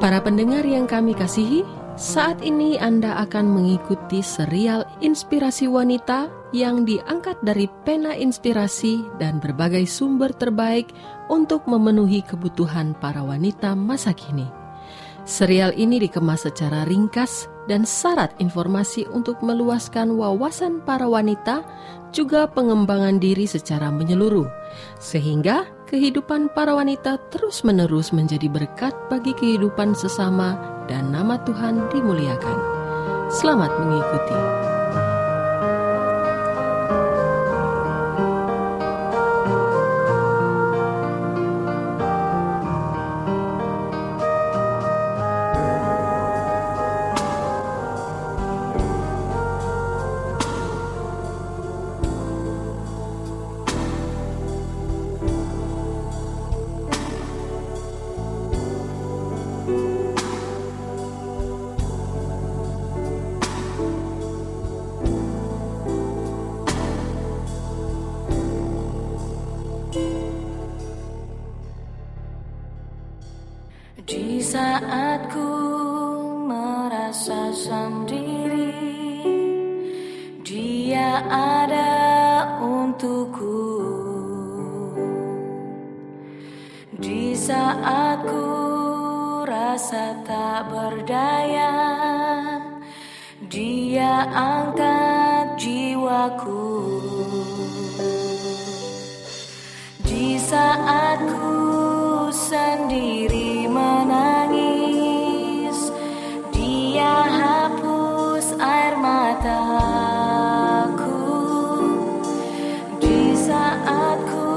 Para pendengar yang kami kasihi, saat ini Anda akan mengikuti serial Inspirasi Wanita yang diangkat dari pena inspirasi dan berbagai sumber terbaik untuk memenuhi kebutuhan para wanita masa kini. Serial ini dikemas secara ringkas dan syarat informasi untuk meluaskan wawasan para wanita, juga pengembangan diri secara menyeluruh, sehingga kehidupan para wanita terus-menerus menjadi berkat bagi kehidupan sesama dan nama Tuhan dimuliakan. Selamat mengikuti. Di saat ku merasa sendiri, Dia ada untukku. Di saat ku rasa tak berdaya, Dia angkat jiwaku. Di saat ku sendiri menangis, Dia hapus air mataku. Di saat ku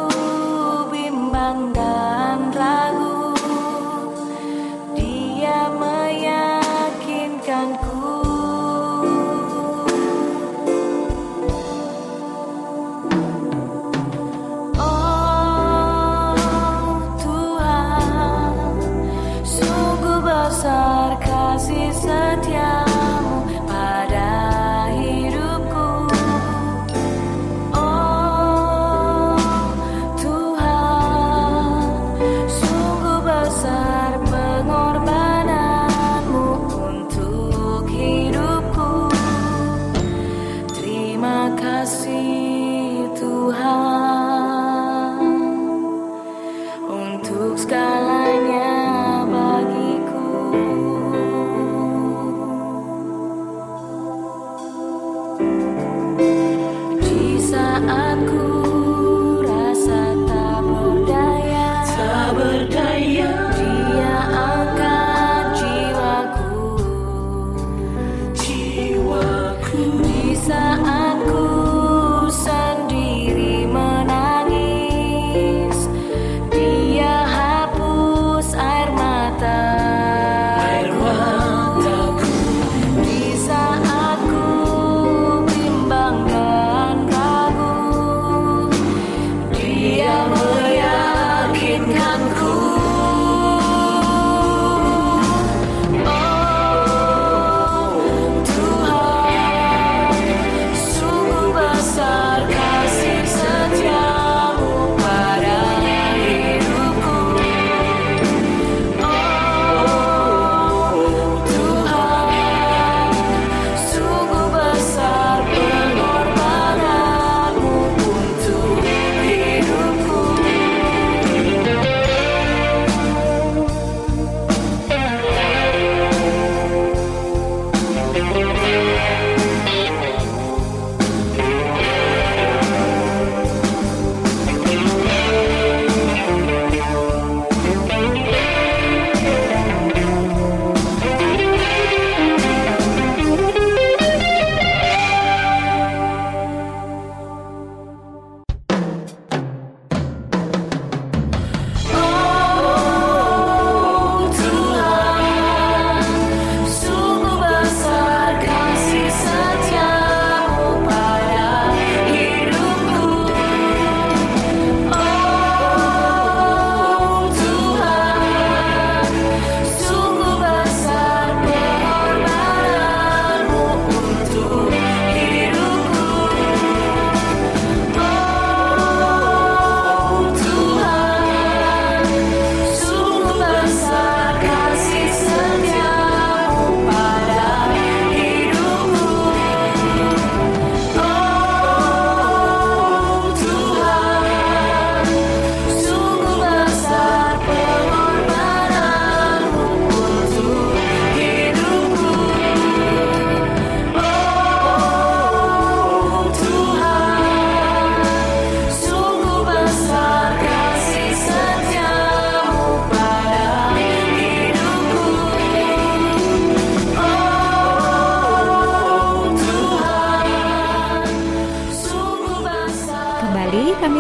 bimbang dan ragu, Dia meyakinkanku. Besar kasih setiamu pada hidup.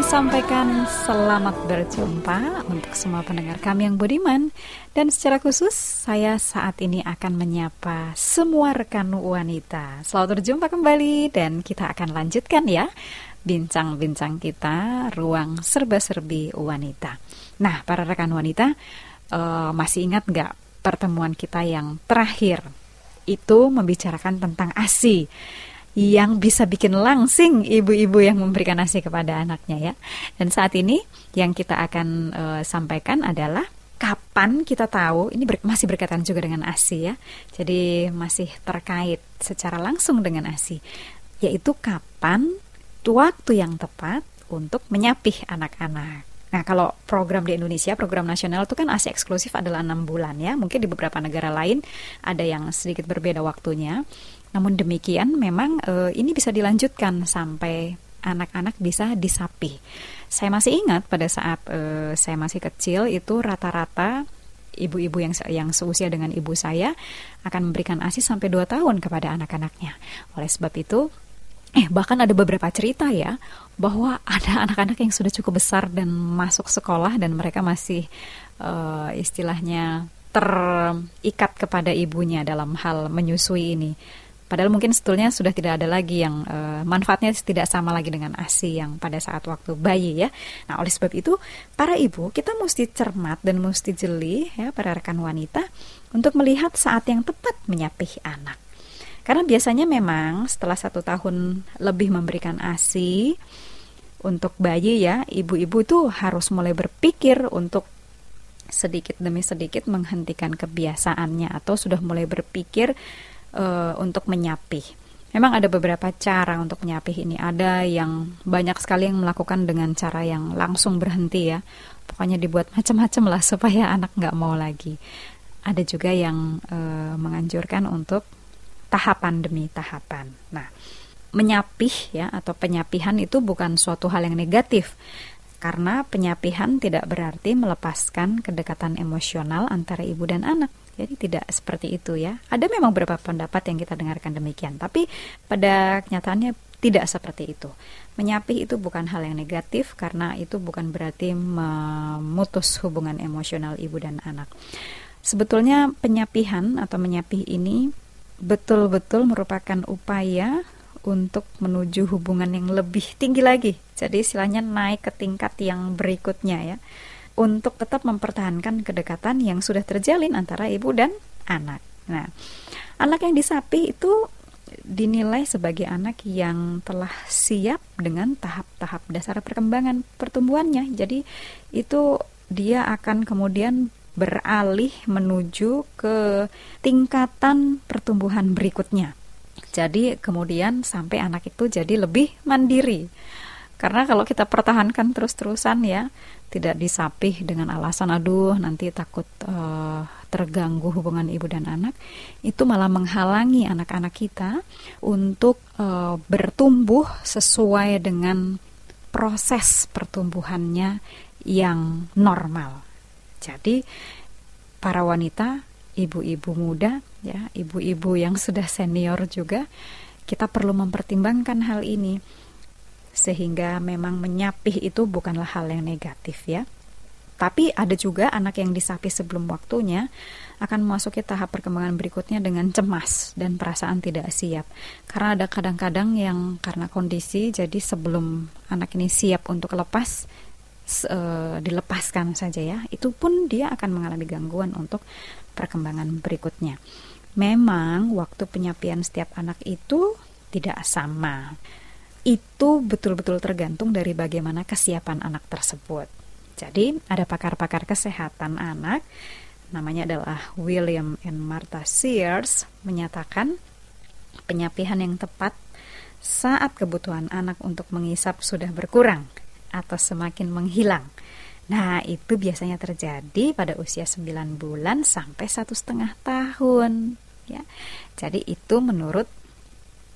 kami sampaikan selamat berjumpa untuk semua pendengar kami yang budiman. Dan secara khusus saya saat ini akan menyapa semua rekan wanita. Selamat berjumpa kembali dan kita akan lanjutkan ya bincang-bincang kita ruang serba-serbi wanita. Nah, para rekan wanita, masih ingat gak pertemuan kita yang terakhir? Itu membicarakan tentang ASI yang bisa bikin langsing ibu-ibu yang memberikan ASI kepada anaknya ya. Dan saat ini yang kita akan sampaikan adalah kapan kita tahu, ini masih berkaitan juga dengan ASI ya. Jadi masih terkait secara langsung dengan ASI, yaitu kapan waktu yang tepat untuk menyapih anak-anak. Nah, kalau program di Indonesia, program nasional itu kan ASI eksklusif adalah 6 bulan ya. Mungkin di beberapa negara lain ada yang sedikit berbeda waktunya. Namun demikian memang ini bisa dilanjutkan sampai anak-anak bisa disapih. Saya masih ingat pada saat saya masih kecil itu rata-rata ibu-ibu yang seusia dengan ibu saya akan memberikan ASI sampai 2 tahun kepada anak-anaknya. Oleh sebab itu bahkan ada beberapa cerita ya bahwa ada anak-anak yang sudah cukup besar dan masuk sekolah dan mereka masih istilahnya terikat kepada ibunya dalam hal menyusui ini. Padahal mungkin sebetulnya sudah tidak ada lagi yang manfaatnya tidak sama lagi dengan ASI yang pada saat waktu bayi ya. Nah, oleh sebab itu para ibu kita mesti cermat dan mesti jeli ya, para rekan wanita, untuk melihat saat yang tepat menyapih anak. Karena biasanya memang setelah 1 tahun lebih memberikan ASI untuk bayi ya, ibu-ibu tuh harus mulai berpikir untuk sedikit demi sedikit menghentikan kebiasaannya atau sudah mulai berpikir untuk menyapih. Memang ada beberapa cara untuk menyapih ini. Ada yang banyak sekali yang melakukan dengan cara yang langsung berhenti ya. Pokoknya dibuat macam-macam lah supaya anak nggak mau lagi. Ada juga yang menganjurkan untuk tahapan demi tahapan. Nah, menyapih ya atau penyapihan itu bukan suatu hal yang negatif, karena penyapihan tidak berarti melepaskan kedekatan emosional antara ibu dan anak. Jadi tidak seperti itu ya. Ada memang beberapa pendapat yang kita dengarkan demikian, tapi pada kenyataannya tidak seperti itu. Menyapih itu bukan hal yang negatif karena itu bukan berarti memutus hubungan emosional ibu dan anak. Sebetulnya penyapihan atau menyapih ini betul-betul merupakan upaya untuk menuju hubungan yang lebih tinggi lagi. Jadi istilahnya naik ke tingkat yang berikutnya ya, untuk tetap mempertahankan kedekatan yang sudah terjalin antara ibu dan anak. Nah, anak yang disapih itu dinilai sebagai anak yang telah siap dengan tahap-tahap dasar perkembangan pertumbuhannya. Jadi itu dia akan kemudian beralih menuju ke tingkatan pertumbuhan berikutnya. Jadi kemudian sampai anak itu jadi lebih mandiri. Karena kalau kita pertahankan terus-terusan ya, tidak disapih dengan alasan aduh nanti takut terganggu hubungan ibu dan anak, itu malah menghalangi anak-anak kita untuk bertumbuh sesuai dengan proses pertumbuhannya yang normal. Jadi para wanita, ibu-ibu muda, ya, ibu-ibu yang sudah senior juga, kita perlu mempertimbangkan hal ini sehingga memang menyapih itu bukanlah hal yang negatif ya. Tapi ada juga anak yang disapih sebelum waktunya akan memasuki tahap perkembangan berikutnya dengan cemas dan perasaan tidak siap. Karena ada kadang-kadang yang karena kondisi, jadi sebelum anak ini siap untuk lepas, dilepaskan saja ya, itu pun dia akan mengalami gangguan untuk perkembangan berikutnya. Memang waktu penyapian setiap anak itu tidak sama. Itu betul-betul tergantung dari bagaimana kesiapan anak tersebut. Jadi ada pakar-pakar kesehatan anak, namanya adalah William and Martha Sears, menyatakan penyapihan yang tepat saat kebutuhan anak untuk mengisap sudah berkurang atau semakin menghilang. Nah, itu biasanya terjadi pada usia 9 bulan sampai 1,5 tahun ya. Jadi itu menurut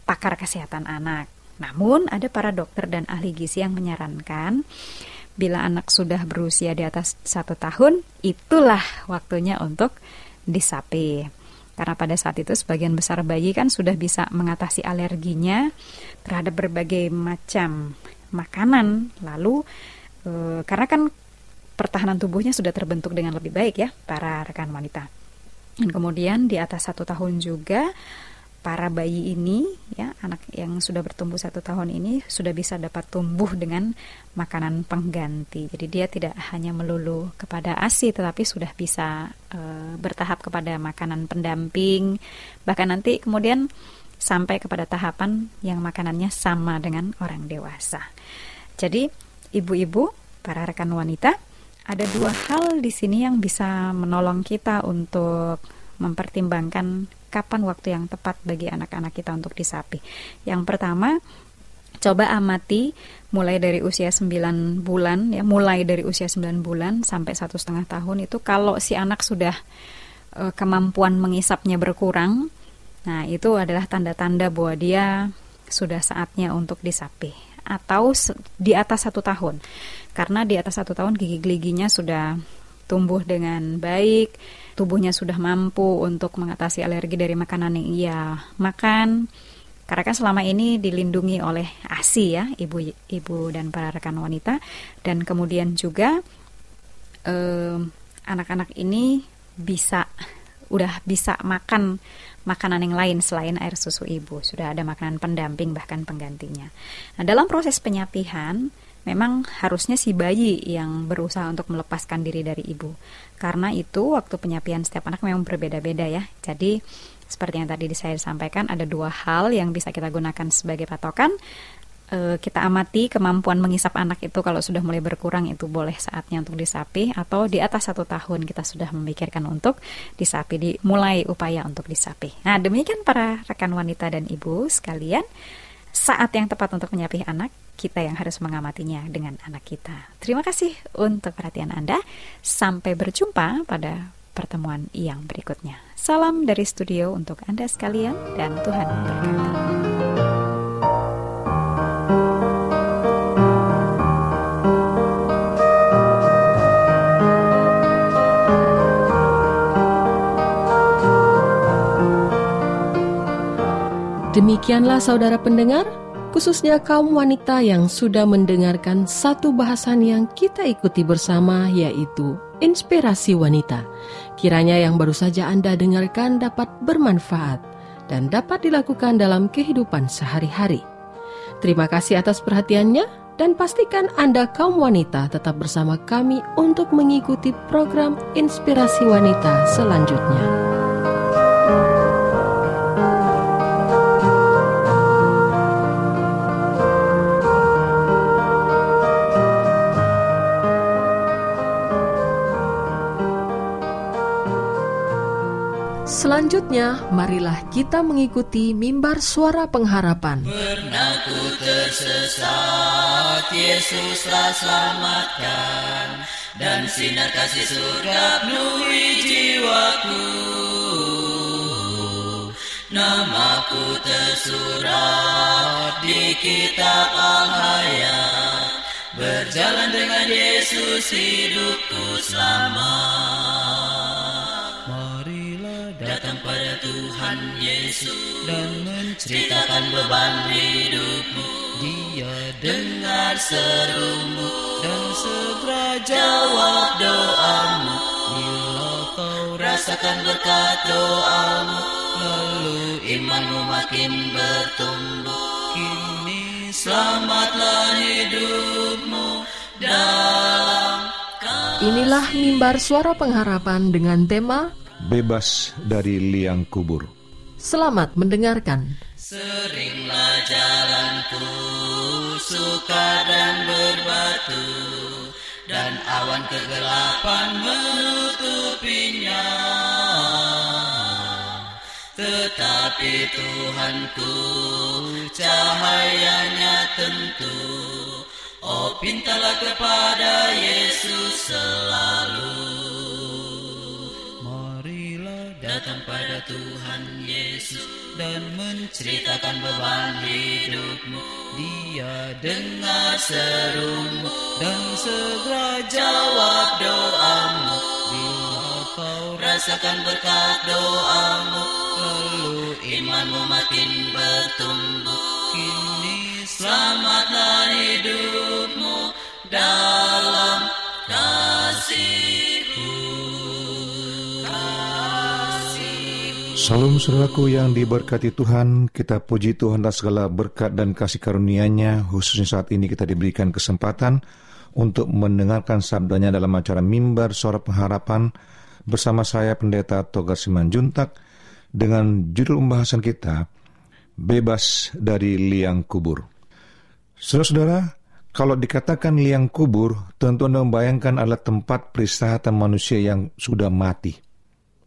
pakar kesehatan anak. Namun ada para dokter dan ahli gizi yang menyarankan bila anak sudah berusia di atas 1 tahun, itulah waktunya untuk disapih. Karena pada saat itu sebagian besar bayi kan sudah bisa mengatasi alerginya terhadap berbagai macam makanan. Lalu karena kan pertahanan tubuhnya sudah terbentuk dengan lebih baik ya para rekan wanita. Dan kemudian di atas 1 tahun juga para bayi ini ya, anak yang sudah bertumbuh 1 tahun ini sudah bisa dapat tumbuh dengan makanan pengganti. Jadi dia tidak hanya melulu kepada ASI, tetapi sudah bisa bertahap kepada makanan pendamping, bahkan nanti kemudian sampai kepada tahapan yang makanannya sama dengan orang dewasa. Jadi ibu-ibu, para rekan wanita, ada 2 hal di sini yang bisa menolong kita untuk mempertimbangkan kapan waktu yang tepat bagi anak-anak kita untuk disapih. Yang pertama, coba amati mulai dari usia 9 bulan ya, mulai dari usia 9 bulan sampai 1,5 tahun itu kalau si anak sudah kemampuan mengisapnya berkurang, nah itu adalah tanda-tanda bahwa dia sudah saatnya untuk disapih. Atau di atas 1 tahun, karena di atas 1 tahun gigi-giginya sudah tumbuh dengan baik, tubuhnya sudah mampu untuk mengatasi alergi dari makanan yang ia makan, karena kan selama ini dilindungi oleh ASI ya, ibu-ibu dan para rekan wanita. Dan kemudian juga anak-anak ini udah bisa makan makanan yang lain selain air susu ibu, sudah ada makanan pendamping bahkan penggantinya. Nah, dalam proses penyapihan memang harusnya si bayi yang berusaha untuk melepaskan diri dari ibu. Karena itu waktu penyapian setiap anak memang berbeda-beda ya. Jadi seperti yang tadi saya sampaikan, ada 2 hal yang bisa kita gunakan sebagai patokan. Kita amati kemampuan mengisap anak itu, kalau sudah mulai berkurang itu boleh saatnya untuk disapih. Atau di atas 1 tahun kita sudah memikirkan untuk disapih, dimulai upaya untuk disapih. Nah, demikian para rekan wanita dan ibu sekalian, saat yang tepat untuk menyapih anak, kita yang harus mengamatinya dengan anak kita. Terima kasih untuk perhatian Anda. Sampai berjumpa pada pertemuan yang berikutnya. Salam dari studio untuk Anda sekalian dan Tuhan memberkati. Demikianlah saudara pendengar, khususnya kaum wanita yang sudah mendengarkan satu bahasan yang kita ikuti bersama, yaitu Inspirasi Wanita. Kiranya yang baru saja Anda dengarkan dapat bermanfaat dan dapat dilakukan dalam kehidupan sehari-hari. Terima kasih atas perhatiannya, dan pastikan Anda kaum wanita tetap bersama kami untuk mengikuti program Inspirasi Wanita selanjutnya. Selanjutnya, marilah kita mengikuti mimbar suara pengharapan. Pernah ku tersesat, Yesuslah selamatkan, dan sinar kasih surga penuhi jiwaku. Namaku tersurat di kitab Al-Hayat, berjalan dengan Yesus hidupku selamat. Datang pada Tuhan Yesus dan menceritakan beban hidupmu. Dia dengar serumu dan segera jawab doamu. Bila kau rasakan berkat doamu, lalu imanmu makin bertumbuh. Kini selamatlah hidupmu dalam kasih. Inilah mimbar suara pengharapan dengan tema Bebas dari Liang Kubur. Selamat mendengarkan. Seringlah jalanku sukar dan berbatu, dan awan kegelapan menutupinya. Tetapi Tuhanku cahayanya tentu. Oh, pintalah kepada Yesus selalu. Datang pada Tuhan Yesus dan menceritakan beban hidupmu. Dia dengar serumu dan segera jawab doamu. Bila kau rasakan berkat doamu, lalu imanmu makin bertumbuh. Kini selamatlah hidup. Shalom saudaraku yang diberkati Tuhan, kita puji Tuhan atas segala berkat dan kasih karunia-Nya, khususnya saat ini kita diberikan kesempatan untuk mendengarkan sabdanya dalam acara Mimbar Suara Pengharapan bersama saya Pendeta Toga Simanjuntak dengan judul pembahasan kita Bebas dari Liang Kubur. Saudara-saudara, kalau dikatakan liang kubur, tentu Anda membayangkan adalah tempat peristirahatan manusia yang sudah mati.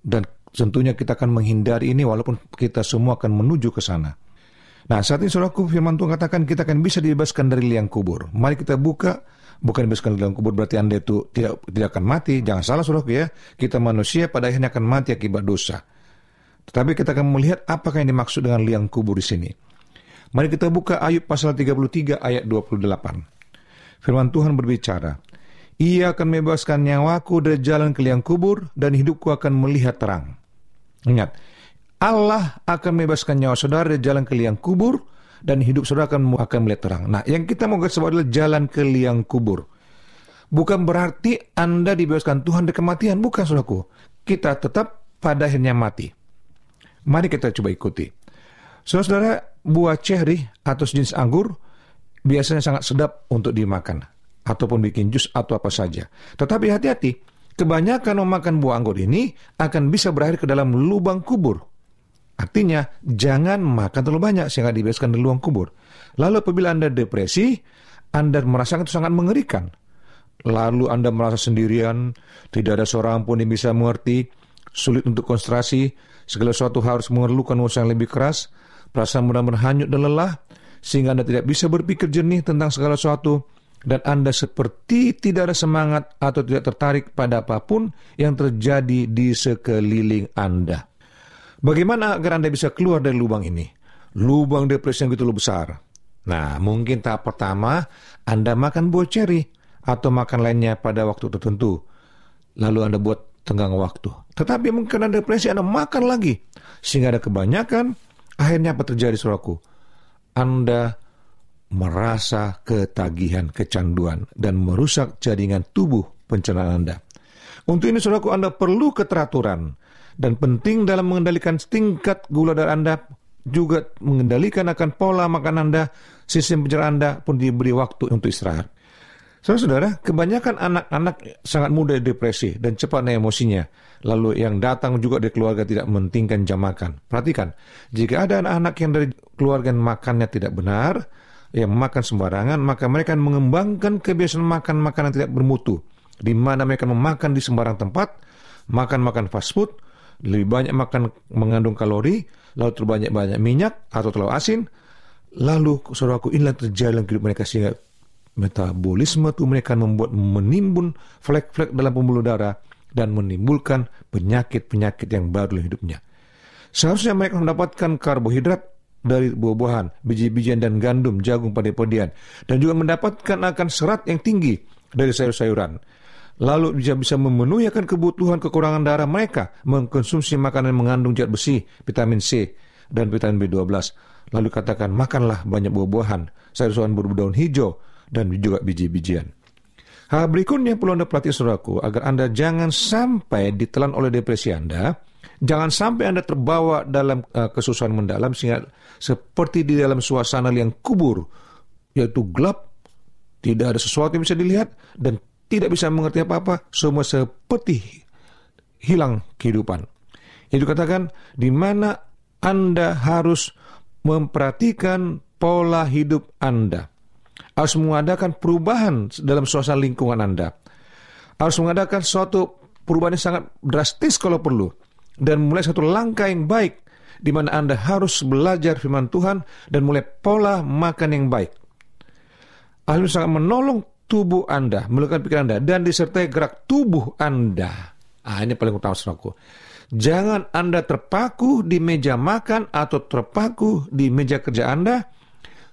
Dan tentunya kita akan menghindari ini walaupun kita semua akan menuju ke sana. Nah, saat ini saudaraku, firman Tuhan katakan kita akan bisa dibebaskan dari liang kubur. Mari kita buka, bukan dibebaskan dari liang kubur berarti Anda itu tidak akan mati. Jangan salah saudaraku ya, kita manusia pada akhirnya akan mati akibat dosa. Tetapi kita akan melihat apakah yang dimaksud dengan liang kubur di sini. Mari kita buka Ayub pasal 33 ayat 28. Firman Tuhan berbicara, "Ia akan membebaskan nyawaku dari jalan ke liang kubur dan hidupku akan melihat terang." Ingat, Allah akan membebaskan nyawa saudara dari jalan ke liang kubur dan hidup saudara akan melihat terang. Nah, yang kita mau garis bawah adalah jalan ke liang kubur. Bukan berarti Anda dibebaskan Tuhan dari kematian, bukan saudaraku. Kita tetap pada akhirnya mati. Mari kita coba ikuti. Saudara-saudara, buah ceri atau sejenis anggur biasanya sangat sedap untuk dimakan ataupun bikin jus atau apa saja. Tetapi hati-hati, kebanyakan memakan buah anggur ini akan bisa berakhir ke dalam lubang kubur. Artinya, jangan makan terlalu banyak sehingga dibebaskan dari lubang kubur. Lalu apabila Anda depresi, Anda merasakan itu sangat mengerikan. Lalu Anda merasa sendirian, tidak ada seorang pun yang bisa mengerti, sulit untuk konsentrasi, segala sesuatu harus memerlukan usaha yang lebih keras, perasaan benar-benar hanyut dan lelah, sehingga Anda tidak bisa berpikir jernih tentang segala sesuatu, dan Anda seperti tidak ada semangat atau tidak tertarik pada apapun yang terjadi di sekeliling Anda. Bagaimana agar Anda bisa keluar dari lubang ini? Lubang depresi yang begitu besar. Nah, mungkin tahap pertama, Anda makan buah ceri atau makan lainnya pada waktu tertentu. Lalu Anda buat tenggang waktu. Tetapi mungkin Anda depresi, Anda makan lagi. Sehingga ada kebanyakan, akhirnya apa terjadi saudaraku? Anda merasa ketagihan, kecanduan, dan merusak jaringan tubuh pencernaan Anda. Untuk ini, saudaraku, Anda perlu keteraturan, dan penting dalam mengendalikan tingkat gula darah Anda, juga mengendalikan akan pola makan Anda, sistem pencernaan Anda pun diberi waktu untuk istirahat. Saudara-saudara, kebanyakan anak-anak sangat mudah depresi dan cepat naik emosinya. Lalu yang datang juga dari keluarga tidak mementingkan jam makan. Perhatikan, jika ada anak-anak yang dari keluarga makannya tidak benar, yang makan sembarangan, maka mereka mengembangkan kebiasaan makan makanan tidak bermutu, di mana mereka memakan di sembarang tempat, makan fast food, lebih banyak makan mengandung kalori, lalu terlalu banyak minyak atau terlalu asin. Lalu saudaraku, inilah terjadi dalam hidup mereka, sehingga metabolisme itu mereka membuat menimbun flek-flek dalam pembuluh darah dan menimbulkan penyakit-penyakit yang baru dalam hidupnya. Seharusnya mereka mendapatkan karbohidrat dari buah-buahan, biji-bijian dan gandum, jagung, padi-padian, dan juga mendapatkan akan serat yang tinggi dari sayur-sayuran. Lalu bisa memenuhi akan kebutuhan kekurangan darah mereka, mengkonsumsi makanan mengandung zat besi, vitamin C dan vitamin B12. Lalu katakan, makanlah banyak buah-buahan, sayur-sayuran berdaun hijau dan juga biji-bijian. Hal berikutnya perlu Anda perhatikan saudaraku, agar Anda jangan sampai ditelan oleh depresi Anda. Jangan sampai Anda terbawa dalam kesusahan mendalam sehingga seperti di dalam suasana liang kubur, yaitu gelap, tidak ada sesuatu yang bisa dilihat dan tidak bisa mengerti apa-apa, semua seperti hilang kehidupan. Itu katakan, di mana Anda harus memperhatikan pola hidup Anda. Harus mengadakan perubahan dalam suasana lingkungan Anda. Harus mengadakan suatu perubahan yang sangat drastis kalau perlu. Dan mulai satu langkah yang baik, di mana Anda harus belajar firman Tuhan dan mulai pola makan yang baik. Ahli sangat menolong tubuh Anda, melukan pikiran Anda, dan disertai gerak tubuh Anda. Ini paling utama saudaraku. Jangan Anda terpaku di meja makan atau terpaku di meja kerja Anda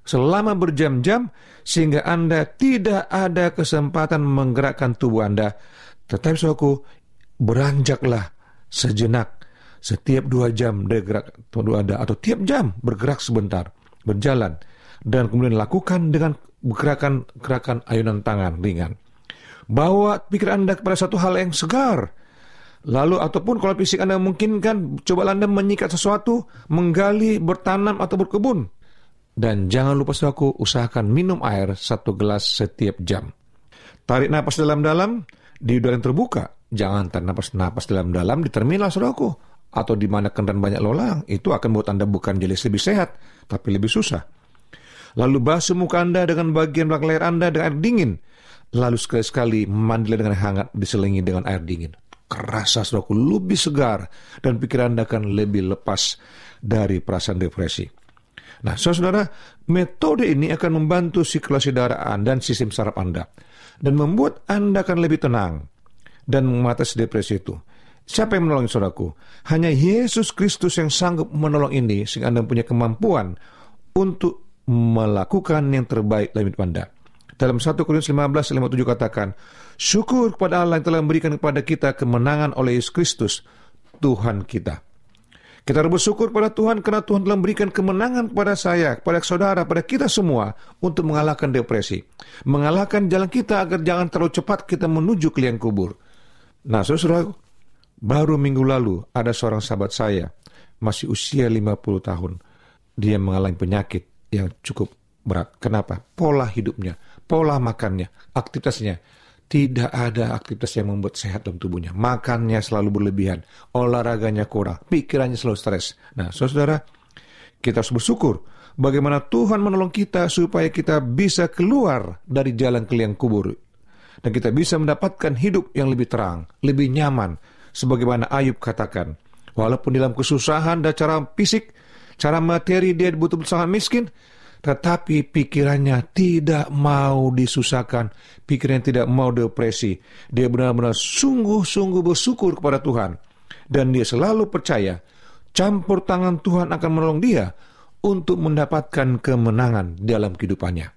selama berjam-jam, sehingga Anda tidak ada kesempatan menggerakkan tubuh Anda. Tetapi saudaraku, beranjaklah sejenak. Setiap 2 jam bergerak Anda, atau tiap jam bergerak sebentar, berjalan, dan kemudian lakukan dengan gerakan ayunan tangan ringan. Bawa pikiran Anda kepada satu hal yang segar. Lalu ataupun kalau fisik Anda memungkinkan, coba Anda menyikat sesuatu, menggali, bertanam atau berkebun. Dan jangan lupa saudaraku, usahakan minum air 1 gelas setiap jam. Tarik napas dalam-dalam di udara yang terbuka. Jangan tarik napas dalam-dalam di terminal saudaraku, atau di mana kendaraan banyak lolang. Itu akan membuat Anda bukan jadi lebih sehat, tapi lebih susah. Lalu basuh muka Anda dengan bagian belakang leher Anda dengan air dingin. Lalu sekali-sekali mandilah dengan hangat, diselingi dengan air dingin. Kerasa saudaraku lebih segar, dan pikiran Anda akan lebih lepas dari perasaan depresi. Nah, saudara, metode ini akan membantu sirkulasi darah dan sistem saraf Anda, dan membuat Anda akan lebih tenang dan mengatasi depresi itu. Siapa yang menolong saudaraku? Hanya Yesus Kristus yang sanggup menolong ini, sehingga Anda punya kemampuan untuk melakukan yang terbaik dalam hidup Anda. Dalam 1 Korintus 15:57 katakan, syukur kepada Allah yang telah memberikan kepada kita kemenangan oleh Yesus Kristus, Tuhan kita. Kita harus bersyukur pada Tuhan karena Tuhan telah memberikan kemenangan kepada saya, kepada saudara, pada kita semua untuk mengalahkan depresi. Mengalahkan jalan kita agar jangan terlalu cepat kita menuju ke liang kubur. Nah, saudara, baru minggu lalu ada seorang sahabat saya, masih usia 50 tahun. Dia mengalami penyakit yang cukup berat. Kenapa? Pola hidupnya, pola makannya, aktivitasnya. Tidak ada aktivitas yang membuat sehat dalam tubuhnya. Makannya selalu berlebihan, olahraganya kurang, pikirannya selalu stres. Nah, saudara, kita harus bersyukur bagaimana Tuhan menolong kita supaya kita bisa keluar dari jalan ke liang kubur, dan kita bisa mendapatkan hidup yang lebih terang, lebih nyaman. Sebagaimana Ayub katakan, walaupun dalam kesusahan dan cara fisik, cara materi dia betul-betul sangat miskin, tetapi pikirannya tidak mau disusahkan, pikirannya tidak mau depresi. Dia benar-benar sungguh-sungguh bersyukur kepada Tuhan, dan dia selalu percaya campur tangan Tuhan akan menolong dia untuk mendapatkan kemenangan dalam kehidupannya.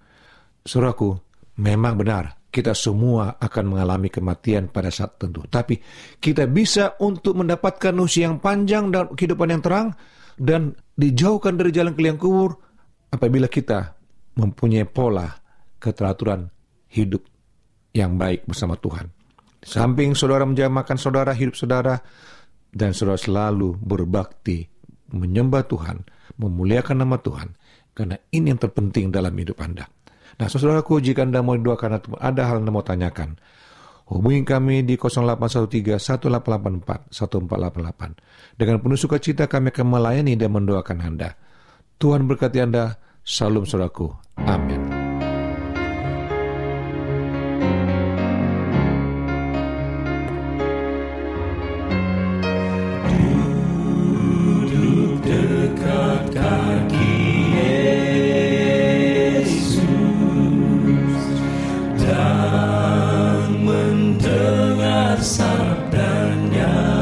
Saudaraku, memang benar kita semua akan mengalami kematian pada saat tertentu, tapi kita bisa untuk mendapatkan usia yang panjang dan kehidupan yang terang, dan dijauhkan dari jalan ke liang kubur apabila kita mempunyai pola keteraturan hidup yang baik bersama Tuhan. Di samping saudara menjamakan saudara, hidup saudara, dan saudara selalu berbakti, menyembah Tuhan, memuliakan nama Tuhan, karena ini yang terpenting dalam hidup Anda. Nah, saudaraku, jika Anda mau doakan atau ada hal Anda mau tanyakan, hubungi kami di 0813-1884-1488. Dengan penuh sukacita kami akan melayani dan mendoakan Anda. Tuhan berkati Anda. Salam saudaraku. Amin. Duduk dekat kaki Yesus dan mendengar sabdanya.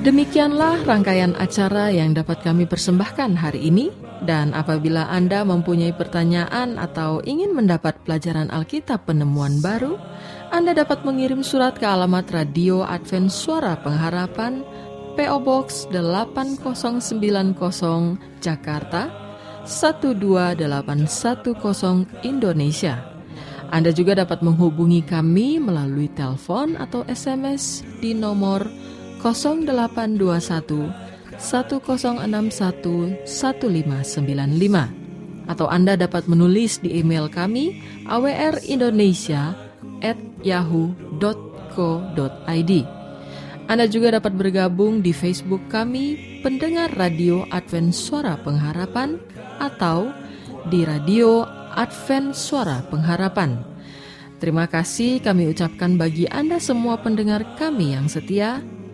Demikianlah rangkaian acara yang dapat kami persembahkan hari ini, dan apabila Anda mempunyai pertanyaan atau ingin mendapat pelajaran Alkitab penemuan baru, Anda dapat mengirim surat ke alamat Radio Advent Suara Pengharapan, PO Box 8090 Jakarta 12810 Indonesia. Anda juga dapat menghubungi kami melalui telepon atau SMS di nomor 0821 1061 1595 Atau Anda dapat menulis di email kami awrindonesia@yahoo.co.id. Anda juga dapat bergabung di Facebook kami Pendengar Radio Advent Suara Pengharapan atau di Radio Advent Suara Pengharapan. Terima kasih kami ucapkan bagi Anda semua pendengar kami yang setia.